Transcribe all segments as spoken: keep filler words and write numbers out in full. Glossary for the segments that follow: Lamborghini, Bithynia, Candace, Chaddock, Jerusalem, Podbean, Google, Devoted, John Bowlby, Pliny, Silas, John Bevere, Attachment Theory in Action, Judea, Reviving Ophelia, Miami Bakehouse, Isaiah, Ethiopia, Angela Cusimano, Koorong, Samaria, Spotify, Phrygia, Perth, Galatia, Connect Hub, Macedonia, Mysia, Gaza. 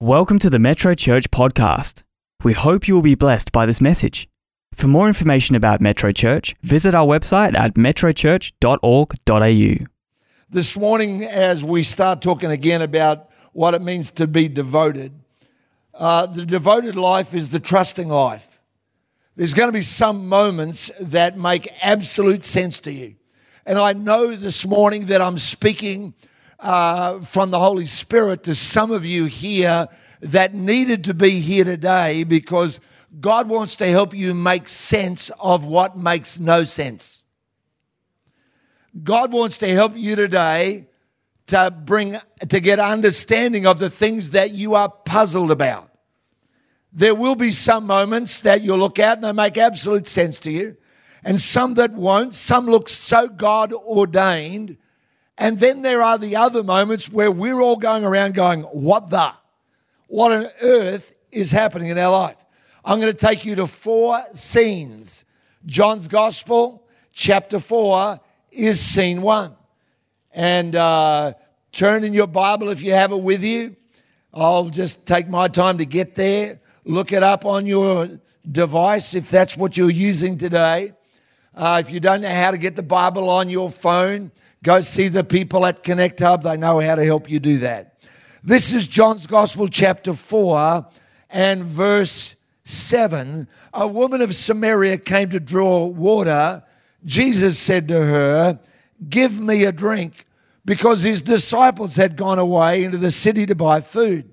Welcome to the Metro Church podcast. We hope you will be blessed by this message. For more information about Metro Church, visit our website at metro church dot org dot a u. This morning, as we start talking again about what it means to be devoted, uh, the devoted life is the trusting life. There's going to be some moments that make absolute sense to you. And I know this morning that I'm speaking Uh, from the Holy Spirit to some of you here that needed to be here today, because God wants to help you make sense of what makes no sense. God wants to help you today to bring to get understanding of the things that you are puzzled about. There will be some moments that you'll look at and they make absolute sense to you, and some that won't. Some look so God ordained. And then there are the other moments where we're all going around going, what the? What on earth is happening in our life? I'm going to take you to four scenes. John's Gospel, chapter four, is scene one. And uh, turn in your Bible if you have it with you. I'll just take my time to get there. Look it up on your device if that's what you're using today. Uh, if you don't know how to get the Bible on your phone, go see the people at Connect Hub. They know how to help you do that. This is John's Gospel, chapter four and verse seven. A woman of Samaria came to draw water. Jesus said to her, "Give me a drink," because his disciples had gone away into the city to buy food.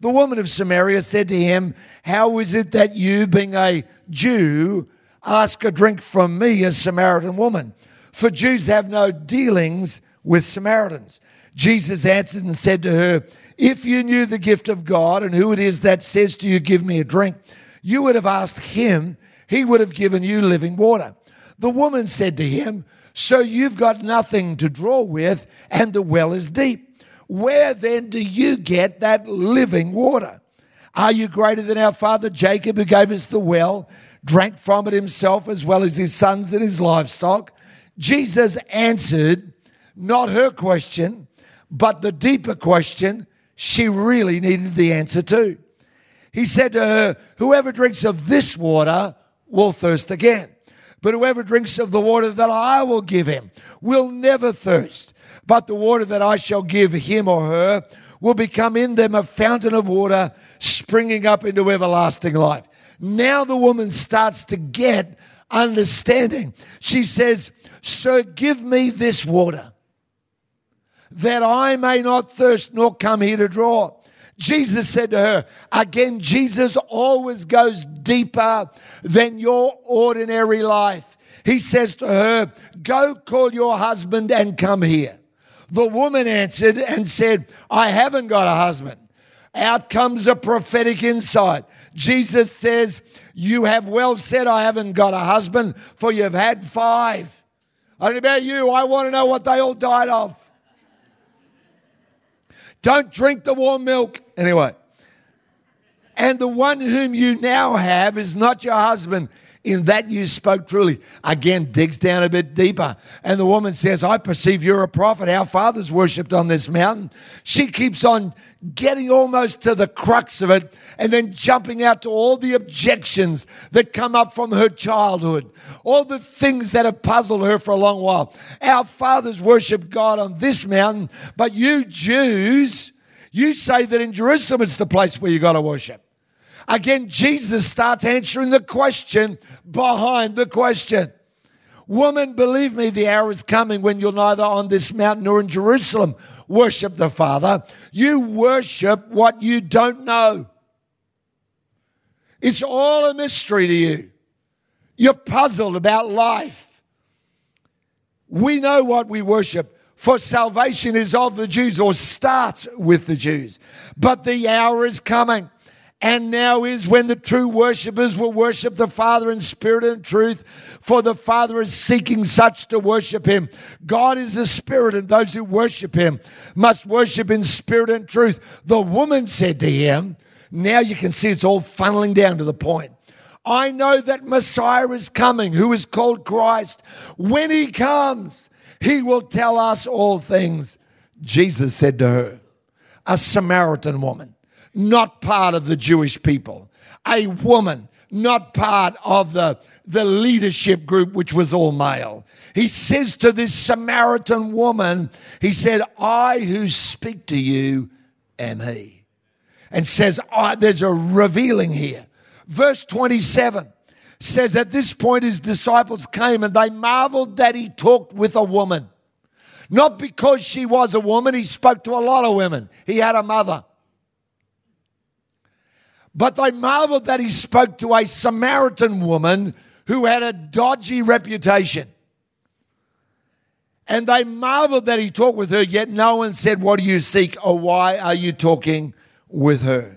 The woman of Samaria said to him, "How is it that you, being a Jew, ask a drink from me, a Samaritan woman? For Jews have no dealings with Samaritans." Jesus answered and said to her, "If you knew the gift of God and who it is that says to you, 'Give me a drink,' you would have asked him, he would have given you living water." The woman said to him, "So you've got nothing to draw with, and the well is deep. Where then do you get that living water? Are you greater than our father Jacob, who gave us the well, drank from it himself as well as his sons and his livestock?" Jesus answered not her question, but the deeper question she really needed the answer to. He said to her, "Whoever drinks of this water will thirst again. But whoever drinks of the water that I will give him will never thirst. But the water that I shall give him or her will become in them a fountain of water springing up into everlasting life." Now the woman starts to get understanding. She says, "So give me this water, that I may not thirst nor come here to draw." Jesus said to her, again, Jesus always goes deeper than your ordinary life. He says to her, "Go call your husband and come here." The woman answered and said, "I haven't got a husband." Out comes a prophetic insight. Jesus says, "You have well said, 'I haven't got a husband,' for you've had five." I don't know about you, I want to know what they all died of. Don't drink the warm milk. Anyway. "And the one whom you now have is not your husband. In that you spoke truly." Again, digs down a bit deeper. And the woman says, "I perceive you're a prophet. Our fathers worshipped on this mountain." She keeps on getting almost to the crux of it, and then jumping out to all the objections that come up from her childhood, all the things that have puzzled her for a long while. "Our fathers worshipped God on this mountain, but you Jews, you say that in Jerusalem it's the place where you got to worship." Again, Jesus starts answering the question behind the question. "Woman, believe me, the hour is coming when you'll neither on this mountain nor in Jerusalem worship the Father. You worship what you don't know. It's all a mystery to you. You're puzzled about life. We know what we worship. For salvation is of the Jews," or starts with the Jews. "But the hour is coming, and now is, when the true worshippers will worship the Father in spirit and truth, for the Father is seeking such to worship him. God is a spirit, and those who worship him must worship in spirit and truth." The woman said to him, now you can see it's all funneling down to the point, "I know that Messiah is coming, who is called Christ. When he comes, he will tell us all things." Jesus said to her, a Samaritan woman. not part of the Jewish people. A woman, not part of the, the leadership group, which was all male. He says to this Samaritan woman, he said, I who speak to you am he. And says, oh, there's a revealing here. Verse twenty-seven says, at this point his disciples came and they marveled that he talked with a woman. Not because she was a woman, he spoke to a lot of women. He had a mother. But they marveled that he spoke to a Samaritan woman who had a dodgy reputation. And they marveled that he talked with her, yet no one said, what do you seek, or why are you talking with her?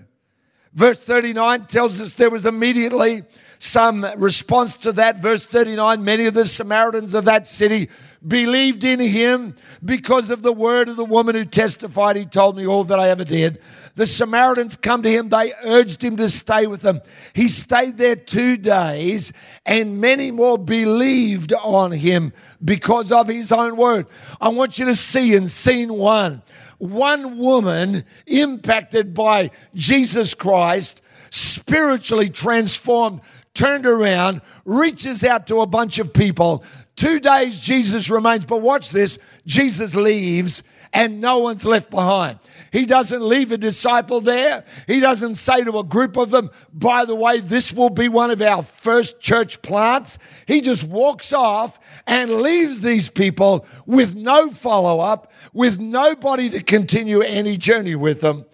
Verse thirty-nine tells us there was immediately some response to that. Verse thirty-nine, many of the Samaritans of that city believed in him because of the word of the woman who testified, he told me all that I ever did. The Samaritans come to him. They urged him to stay with them. He stayed there two days and many more believed on him because of his own word. I want you to see in scene one, one woman impacted by Jesus Christ, spiritually transformed, turned around, reaches out to a bunch of people. Two days Jesus remains, but watch this, Jesus leaves and no one's left behind. He doesn't leave a disciple there. He doesn't say to a group of them, by the way, this will be one of our first church plants. He just walks off and leaves these people with no follow-up, with nobody to continue any journey with them.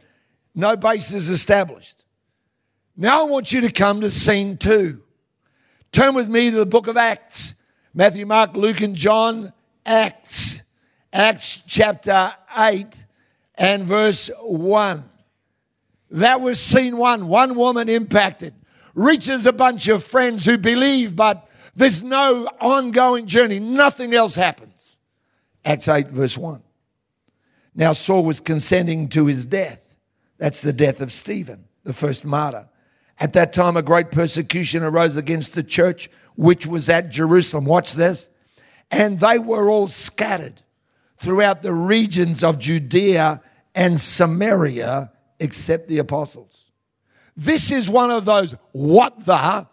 No basis established. Now I want you to come to scene two. Turn with me to the book of Acts. Matthew, Mark, Luke, and John, Acts, Acts chapter eight and verse one. That was scene one. One woman impacted, reaches a bunch of friends who believe, but there's no ongoing journey. Nothing else happens. Acts eight verse one. Now Saul was consenting to his death. That's the death of Stephen, the first martyr. At that time, a great persecution arose against the church, which was at Jerusalem. Watch this. And they were all scattered throughout the regions of Judea and Samaria, except the apostles. This is one of those what the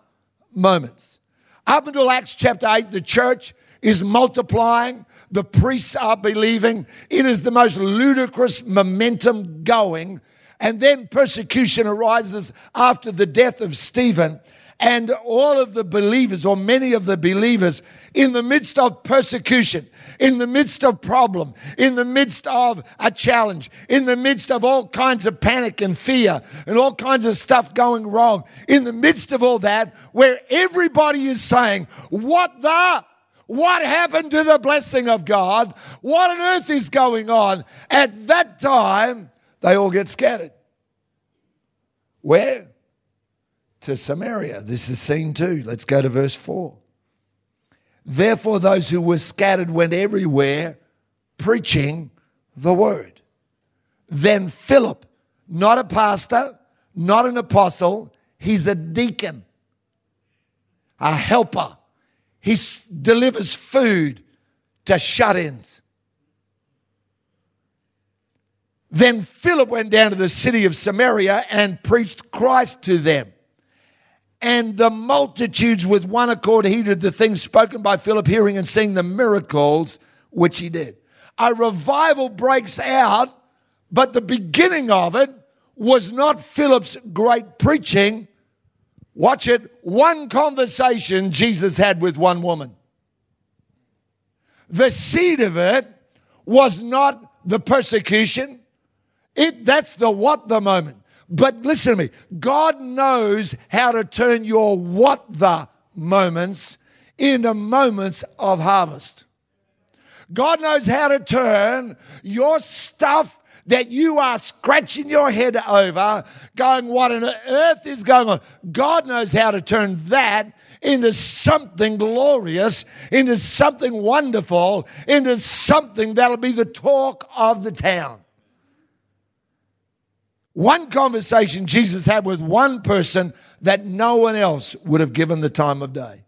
moments. Up until Acts chapter eight, the church is multiplying. The priests are believing. It is the most ludicrous momentum going. And then persecution arises after the death of Stephen, and all of the believers, or many of the believers, in the midst of persecution, in the midst of problem, in the midst of a challenge, in the midst of all kinds of panic and fear and all kinds of stuff going wrong, in the midst of all that, where everybody is saying, what the? What happened to the blessing of God? What on earth is going on? At that time, they all get scattered. Where? To Samaria. This is scene two. Let's go to verse four. Therefore, those who were scattered went everywhere preaching the word. Then Philip, not a pastor, not an apostle, he's a deacon, a helper. He delivers food to shut-ins. Then Philip went down to the city of Samaria and preached Christ to them. And the multitudes with one accord heeded the things spoken by Philip, hearing and seeing the miracles which he did. A revival breaks out, but the beginning of it was not Philip's great preaching. Watch it. One conversation Jesus had with one woman. The seed of it was not the persecution. It, that's the what the moment. But listen to me. God knows how to turn your what the moments into moments of harvest. God knows how to turn your stuff that you are scratching your head over, going, what on earth is going on? God knows how to turn that into something glorious, into something wonderful, into something that'll be the talk of the town. One conversation Jesus had with one person that no one else would have given the time of day.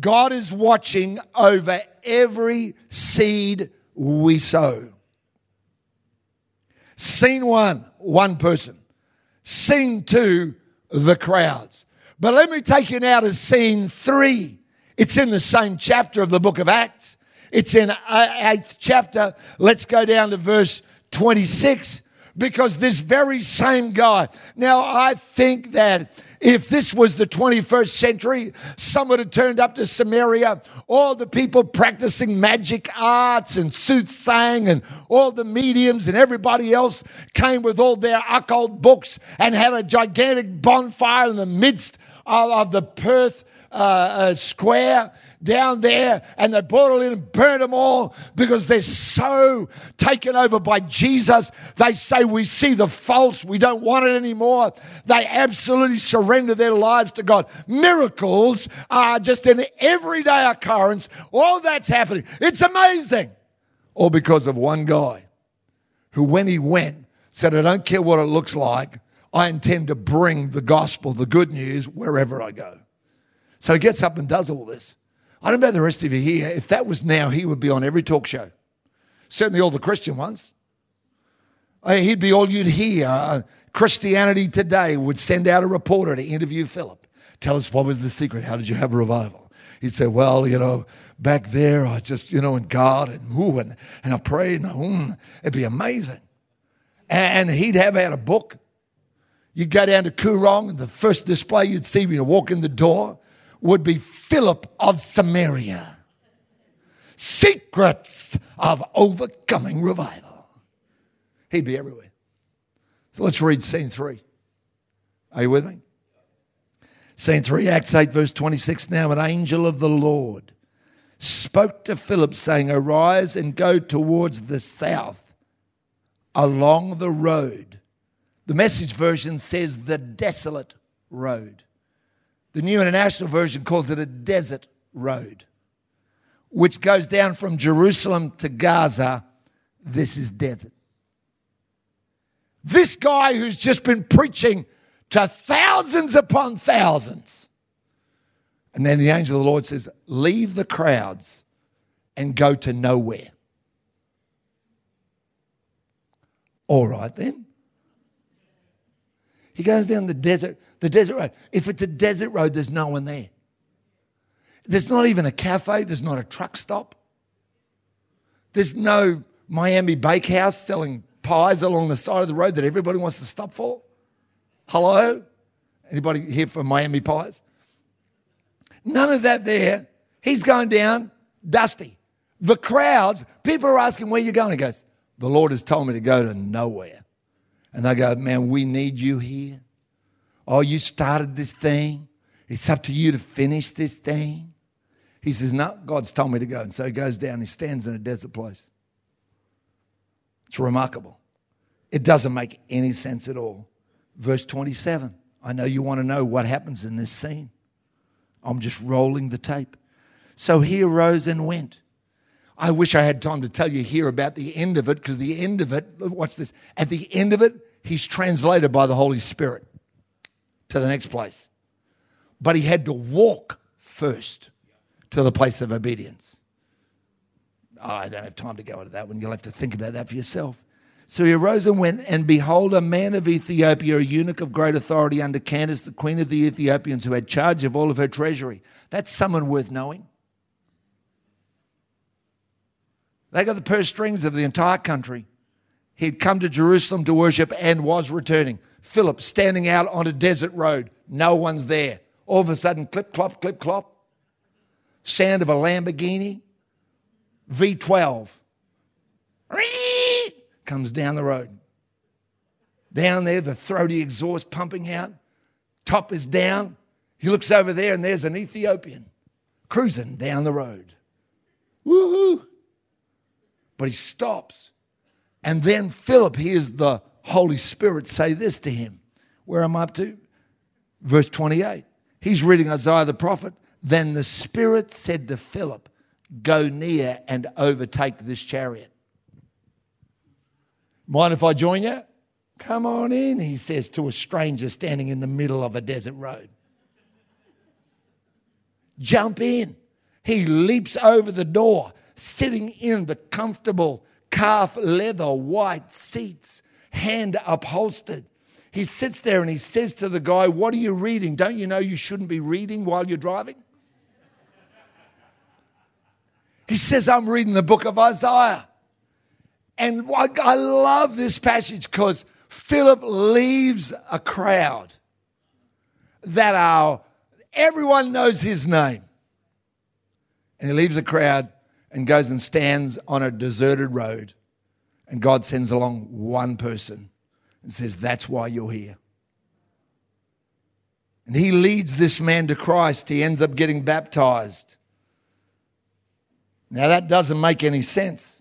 God is watching over every seed we sow. Scene one, one person. Scene two, the crowds. But let me take you now to scene three. It's in the same chapter of the book of Acts. It's in eighth chapter. Let's go down to verse twenty-six, because this very same guy. Now, I think that if this was the twenty-first century, someone had turned up to Samaria, all the people practicing magic arts and soothsaying and all the mediums and everybody else came with all their occult books and had a gigantic bonfire in the midst of, of the Perth uh, uh, square down there, and they brought it in and burned them all because they're so taken over by Jesus. They say, we see the false, we don't want it anymore. They absolutely surrender their lives to God. Miracles are just an everyday occurrence. All that's happening. It's amazing. All because of one guy who, when he went, said, I don't care what it looks like. I intend to bring the gospel, the good news, wherever I go. So he gets up and does all this. I don't know about the rest of you here. If that was now, he would be on every talk show. Certainly all the Christian ones. He'd be all you'd hear. Christianity Today would send out a reporter to interview Philip. Tell us, what was the secret? How did you have a revival? He'd say, well, you know, back there, I just, you know, in God and ooh, and, and I prayed. And, mm, it'd be amazing. And he'd have out a book. You'd go down to Koorong, and the first display you'd see when you walk in the door would be Philip of Samaria. Secrets of overcoming revival. He'd be everywhere. So let's read scene three. Are you with me? Scene three, Acts eight, verse twenty-six. Now an angel of the Lord spoke to Philip, saying, arise and go towards the south along the road. The Message version says the desolate road. The New International Version calls it a desert road, which goes down from Jerusalem to Gaza. This is desert. This guy who's just been preaching to thousands upon thousands. And then the angel of the Lord says, leave the crowds and go to nowhere. All right then. He goes down the desert, the desert road. If it's a desert road, there's no one there. There's not even a cafe. There's not a truck stop. There's no Miami Bakehouse selling pies along the side of the road that everybody wants to stop for. Hello? Anybody here for Miami pies? None of that there. He's going down, dusty. The crowds, people are asking, where are you going? He goes, the Lord has told me to go to nowhere. And they go, man, we need you here. Oh, you started this thing. It's up to you to finish this thing. He says, no, God's told me to go. And so he goes down. He stands in a desert place. It's remarkable. It doesn't make any sense at all. Verse twenty-seven. I know you want to know what happens in this scene. I'm just rolling the tape. So he arose and went. I wish I had time to tell you here about the end of it, because the end of it, watch this, at the end of it, he's translated by the Holy Spirit to the next place. But he had to walk first to the place of obedience. I don't have time to go into that one. You'll have to think about that for yourself. So he arose and went, and behold, a man of Ethiopia, a eunuch of great authority under Candace, the queen of the Ethiopians, who had charge of all of her treasury. That's someone worth knowing. They got the purse strings of the entire country. He had come to Jerusalem to worship and was returning. Philip standing out on a desert road. No one's there. All of a sudden, clip, clop, clip, clop. Sound of a Lamborghini. V twelve. Comes down the road. Down there, the throaty exhaust pumping out. Top is down. He looks over there and there's an Ethiopian cruising down the road. Woo-hoo. But he stops. And then Philip hears the Holy Spirit say this to him. Where am I up to? Verse twenty-eight. He's reading Isaiah the prophet. Then the Spirit said to Philip, go near and overtake this chariot. Mind if I join you? Come on in, he says to a stranger standing in the middle of a desert road. Jump in. He leaps over the door. Sitting in the comfortable calf leather white seats, hand upholstered. He sits there and he says to the guy, what are you reading? Don't you know you shouldn't be reading while you're driving? He says, I'm reading the book of Isaiah. And I love this passage because Philip leaves a crowd that are, everyone knows his name. And he leaves a crowd and goes and stands on a deserted road. And God sends along one person and says, that's why you're here. And he leads this man to Christ. He ends up getting baptized. Now that doesn't make any sense,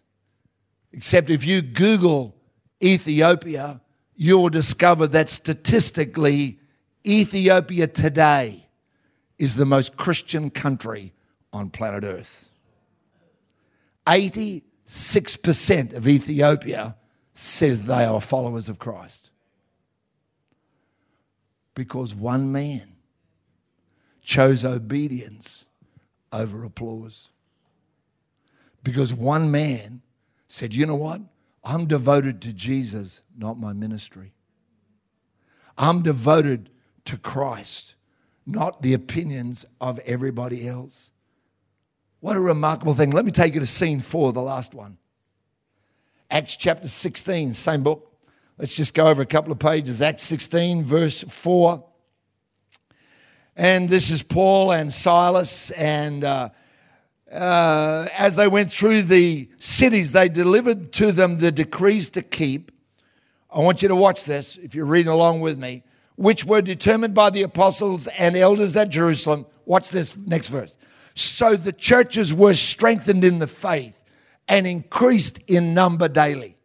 except if you Google Ethiopia, you'll discover that statistically, Ethiopia today is the most Christian country on planet Earth. eighty-six percent of Ethiopia says they are followers of Christ. Because one man chose obedience over applause. Because one man said, you know what? I'm devoted to Jesus, not my ministry. I'm devoted to Christ, not the opinions of everybody else. What a remarkable thing. Let me take you to scene four, the last one. Acts chapter sixteen, same book. Let's just go over a couple of pages. Acts sixteen, verse four. And this is Paul and Silas, and uh, uh, as they went through the cities, they delivered to them the decrees to keep. I want you to watch this if you're reading along with me, which were determined by the apostles and elders at Jerusalem. Watch this next verse. So the churches were strengthened in the faith and increased in number daily.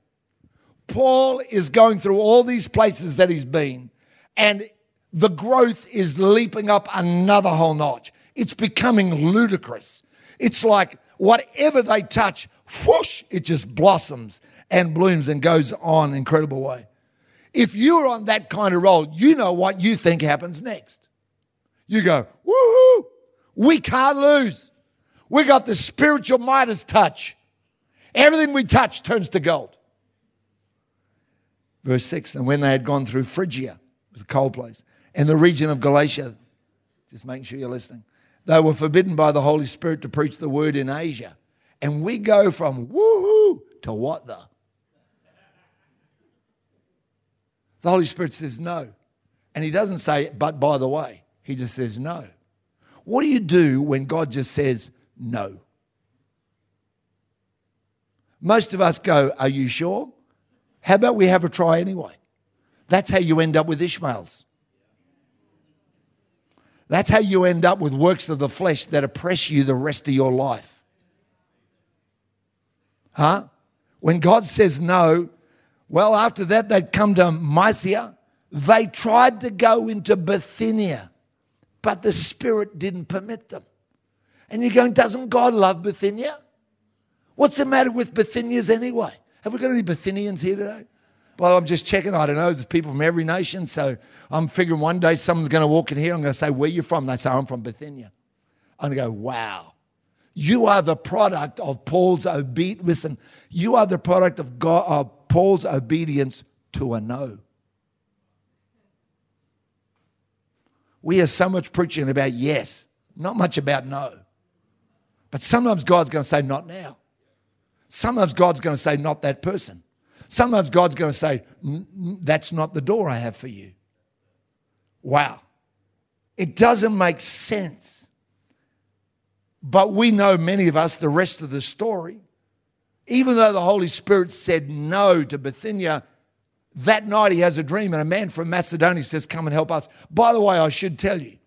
Paul is going through all these places that he's been, and the growth is leaping up another whole notch. It's becoming ludicrous. It's like whatever they touch, whoosh, it just blossoms and blooms and goes on an incredible way. If you're on that kind of roll, you know what you think happens next. You go, woohoo, we can't lose. We got the spiritual Midas touch. Everything we touch turns to gold. Verse six, and when they had gone through Phrygia, it was a cold place, and the region of Galatia, just making sure you're listening, they were forbidden by the Holy Spirit to preach the word in Asia. And we go from woo-hoo to what the? The Holy Spirit says no. And he doesn't say, but by the way, he just says no. What do you do when God just says no? Most of us go, are you sure? How about we have a try anyway? That's how you end up with Ishmaels. That's how you end up with works of the flesh that oppress you the rest of your life. Huh? When God says no, well, after that, they'd come to Mysia. They tried to go into Bithynia, but the Spirit didn't permit them. And you're going, doesn't God love Bithynia? What's the matter with Bithynians anyway? Have we got any Bithynians here today? Well, I'm just checking. I don't know. There's people from every nation. So I'm figuring one day someone's going to walk in here. I'm going to say, where are you from? They say, I'm from Bithynia. I'm going to go, wow. You are the product of Paul's obedience. Listen, you are the product of, God, of Paul's obedience to a no. We hear so much preaching about yes, not much about no. But sometimes God's going to say, not now. Sometimes God's going to say, not that person. Sometimes God's going to say, that's not the door I have for you. Wow. It doesn't make sense. But we know, many of us, the rest of the story. Even though the Holy Spirit said no to Bithynia, that night he has a dream and a man from Macedonia says, come and help us. By the way, I should tell you,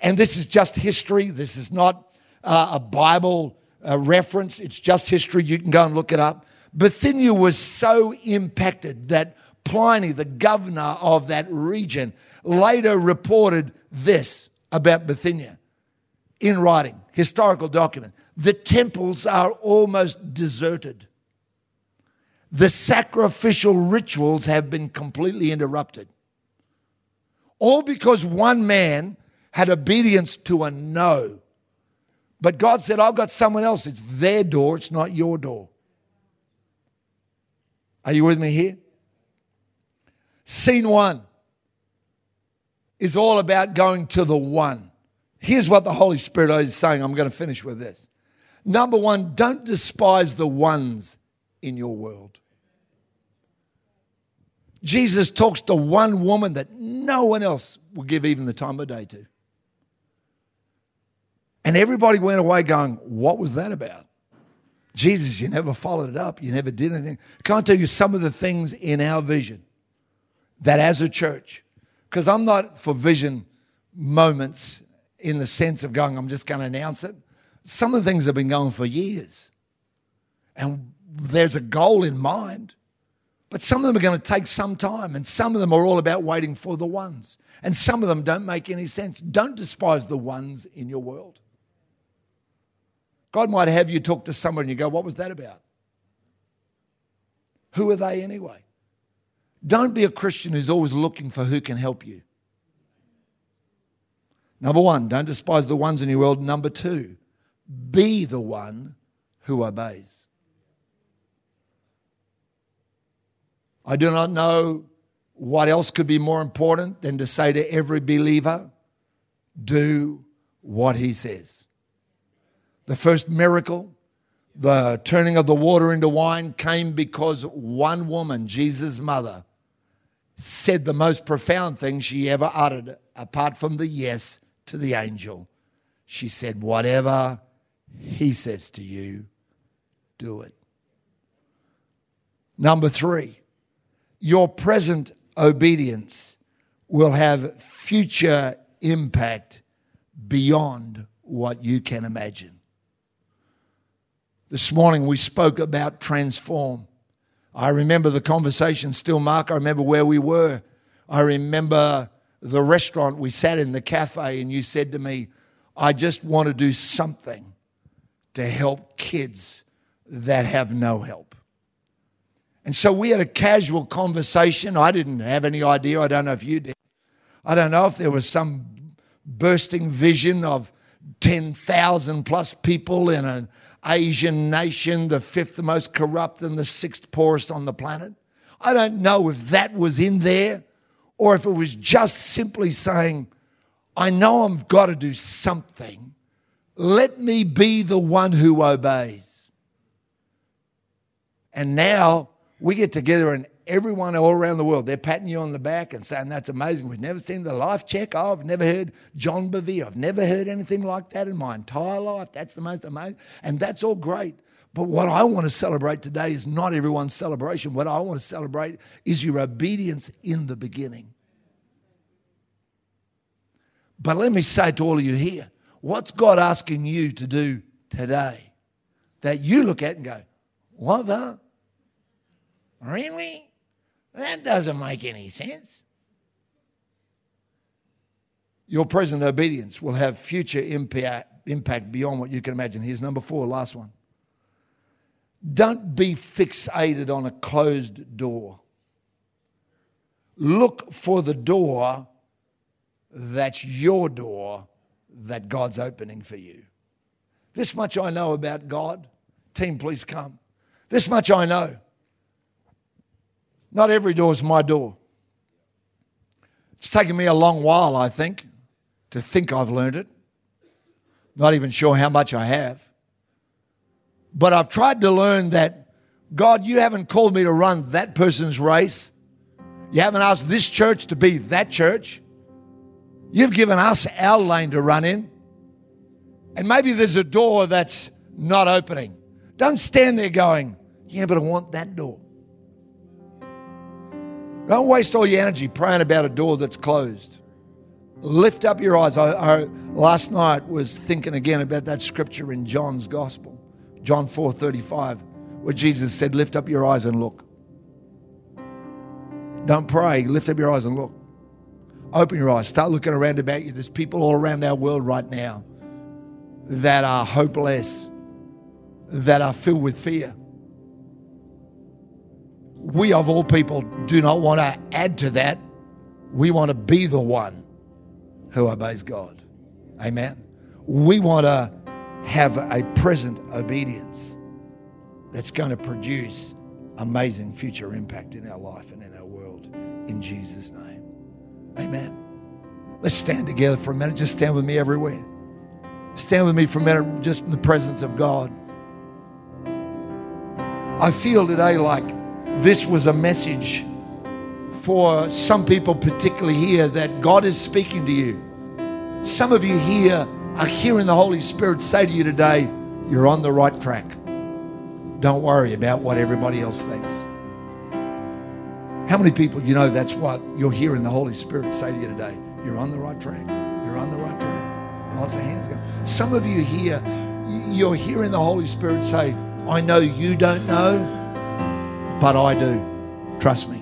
and this is just history. This is not uh, a Bible A reference, it's just history, you can go and look it up. Bithynia was so impacted that Pliny, the governor of that region, later reported this about Bithynia in writing, historical document. The temples are almost deserted. The sacrificial rituals have been completely interrupted. All because one man had obedience to a no. But God said, I've got someone else. It's their door. It's not your door. Are you with me here? Scene one is all about going to the one. Here's what the Holy Spirit is saying. I'm going to finish with this. Number one, don't despise the ones in your world. Jesus talks to one woman that no one else will give even the time of day to. And everybody went away going, what was that about? Jesus, you never followed it up. You never did anything. Can't tell you some of the things in our vision that as a church, because I'm not for vision moments in the sense of going, I'm just going to announce it. Some of the things have been going for years. And there's a goal in mind. But some of them are going to take some time. And some of them are all about waiting for the ones. And some of them don't make any sense. Don't despise the ones in your world. God might have you talk to someone and you go, what was that about? Who are they anyway? Don't be a Christian who's always looking for who can help you. Number one, don't despise the ones in your world. Number two, be the one who obeys. I do not know what else could be more important than to say to every believer, do what he says. The first miracle, the turning of the water into wine, came because one woman, Jesus' mother, said the most profound thing she ever uttered, apart from the yes to the angel. She said, whatever he says to you, do it. Number three, your present obedience will have future impact beyond what you can imagine. This morning we spoke about transform. I remember the conversation still, Mark. I remember where we were. I remember the restaurant we sat in, the cafe, and you said to me, I just want to do something to help kids that have no help. And so we had a casual conversation. I didn't have any idea. I don't know if you did. I don't know if there was some bursting vision of ten thousand plus people in an Asian nation, the fifth most corrupt and the sixth poorest on the planet. I don't know if that was in there or if it was just simply saying, I know I've got to do something. Let me be the one who obeys. And now we get together and everyone all around the world, they're patting you on the back and saying, that's amazing. We've never seen the life check. Oh, I've never heard John Bevere. I've never heard anything like that in my entire life. That's the most amazing. And that's all great. But what I want to celebrate today is not everyone's celebration. What I want to celebrate is your obedience in the beginning. But let me say to all of you here, what's God asking you to do today that you look at and go, what the? Really? That doesn't make any sense. Your present obedience will have future impact, impact beyond what you can imagine. Here's number four, last one. Don't be fixated on a closed door. Look for the door that's your door that God's opening for you. This much I know about God. Team, please come. This much I know. Not every door is my door. It's taken me a long while, I think, to think I've learned it. Not even sure how much I have. But I've tried to learn that, God, you haven't called me to run that person's race. You haven't asked this church to be that church. You've given us our lane to run in. And maybe there's a door that's not opening. Don't stand there going, yeah, but I want that door. Don't waste all your energy praying about a door that's closed. Lift up your eyes. I, I last night was thinking again about that scripture in John's gospel, John four thirty-five, where Jesus said, lift up your eyes and look. Don't pray. Lift up your eyes and look. Open your eyes. Start looking around about you. There's people all around our world right now that are hopeless, that are filled with fear. We, of all people, do not want to add to that. We want to be the one who obeys God. Amen. We want to have a present obedience that's going to produce amazing future impact in our life and in our world. in Jesus' name. Amen. Let's stand together for a minute. Just stand with me everywhere. Stand with me for a minute, just in the presence of God. I feel today like this was a message for some people, particularly here, that God is speaking to you. Some of you here are hearing the Holy Spirit say to you today, you're on the right track. Don't worry about what everybody else thinks. How many people, you know, that's what you're hearing the Holy Spirit say to you today. You're on the right track. You're on the right track. Lots of hands go. Some of you here, you're hearing the Holy Spirit say, I know you don't know, but I do. Trust me.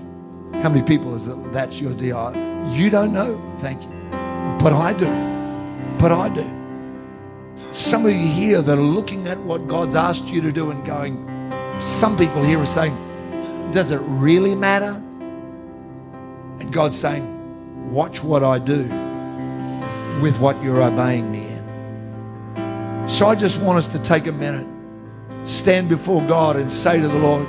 How many people is that? That's your deal. You don't know? Thank you. But I do. But I do. Some of you here that are looking at what God's asked you to do and going, some people here are saying, does it really matter? And God's saying, watch what I do with what you're obeying me in. So I just want us to take a minute, stand before God and say to the Lord,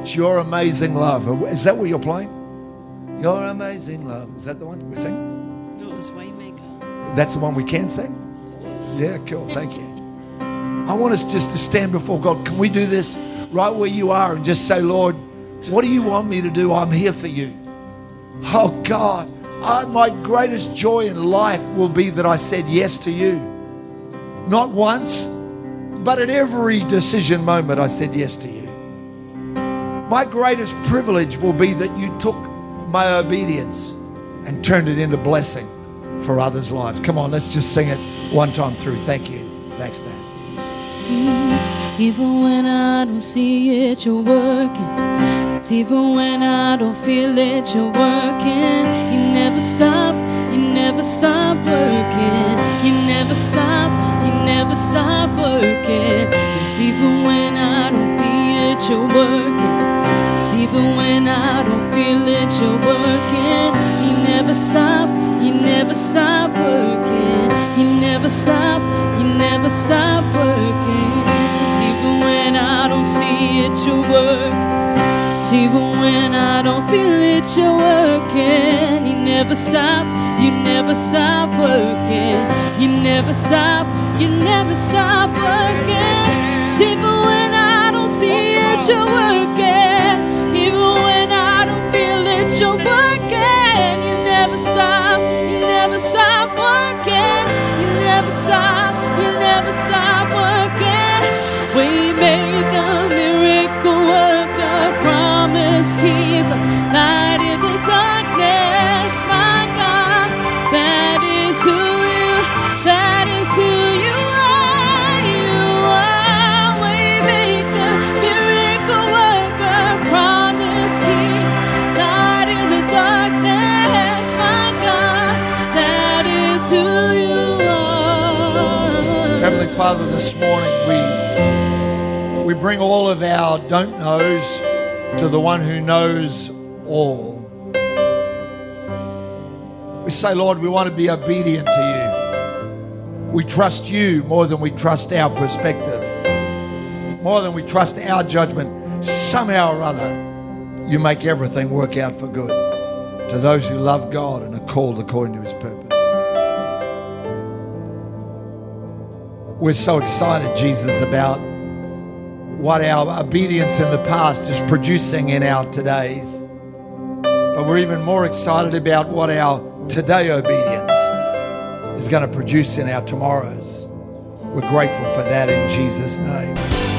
it's your amazing love. Is that what you're playing? Your amazing love. Is that the one we're singing? No, it's Waymaker. That's the one we can sing? Yes. Yeah, cool. Thank you. I want us just to stand before God. Can we do this right where you are and just say, Lord, what do you want me to do? I'm here for you. Oh, God, I, my greatest joy in life will be that I said yes to you. Not once, but at every decision moment, I said yes to you. My greatest privilege will be that you took my obedience and turned it into blessing for others' lives. Come on, let's just sing it one time through. Thank you. Thanks, Dad. Mm, even when I don't see it, you're working. Even when I don't feel it, you're working. You never stop, you never stop working. You never stop, you never stop working. It's even when I don't feel it, you're working. It's even when I don't feel it, you're working. You never stop, you never stop working. You never stop, you never stop working. It's even when I don't see it, you're working. Even when I don't feel it, you're working. You never stop, you never stop working. You never stop, you never stop working. Even when I don't see it, you're working. Even when I don't feel it, you're working. You never stop, you never stop working. You never stop, you never stop working. We make a miracle worker. Keep light in the darkness, my God. That is who you, that is who you are. You are Waymaker, miracle worker, promise keep light in the darkness, my God. That is who you are. Heavenly Father, this morning we we bring all of our don't knows to the one who knows all. We say, Lord, we want to be obedient to you. We trust you more than we trust our perspective, more than we trust our judgment. Somehow or other, you make everything work out for good to those who love God and are called according to his purpose. We're so excited, Jesus, about what our obedience in the past is producing in our todays. But we're even more excited about what our today obedience is going to produce in our tomorrows. We're grateful for that in Jesus' name.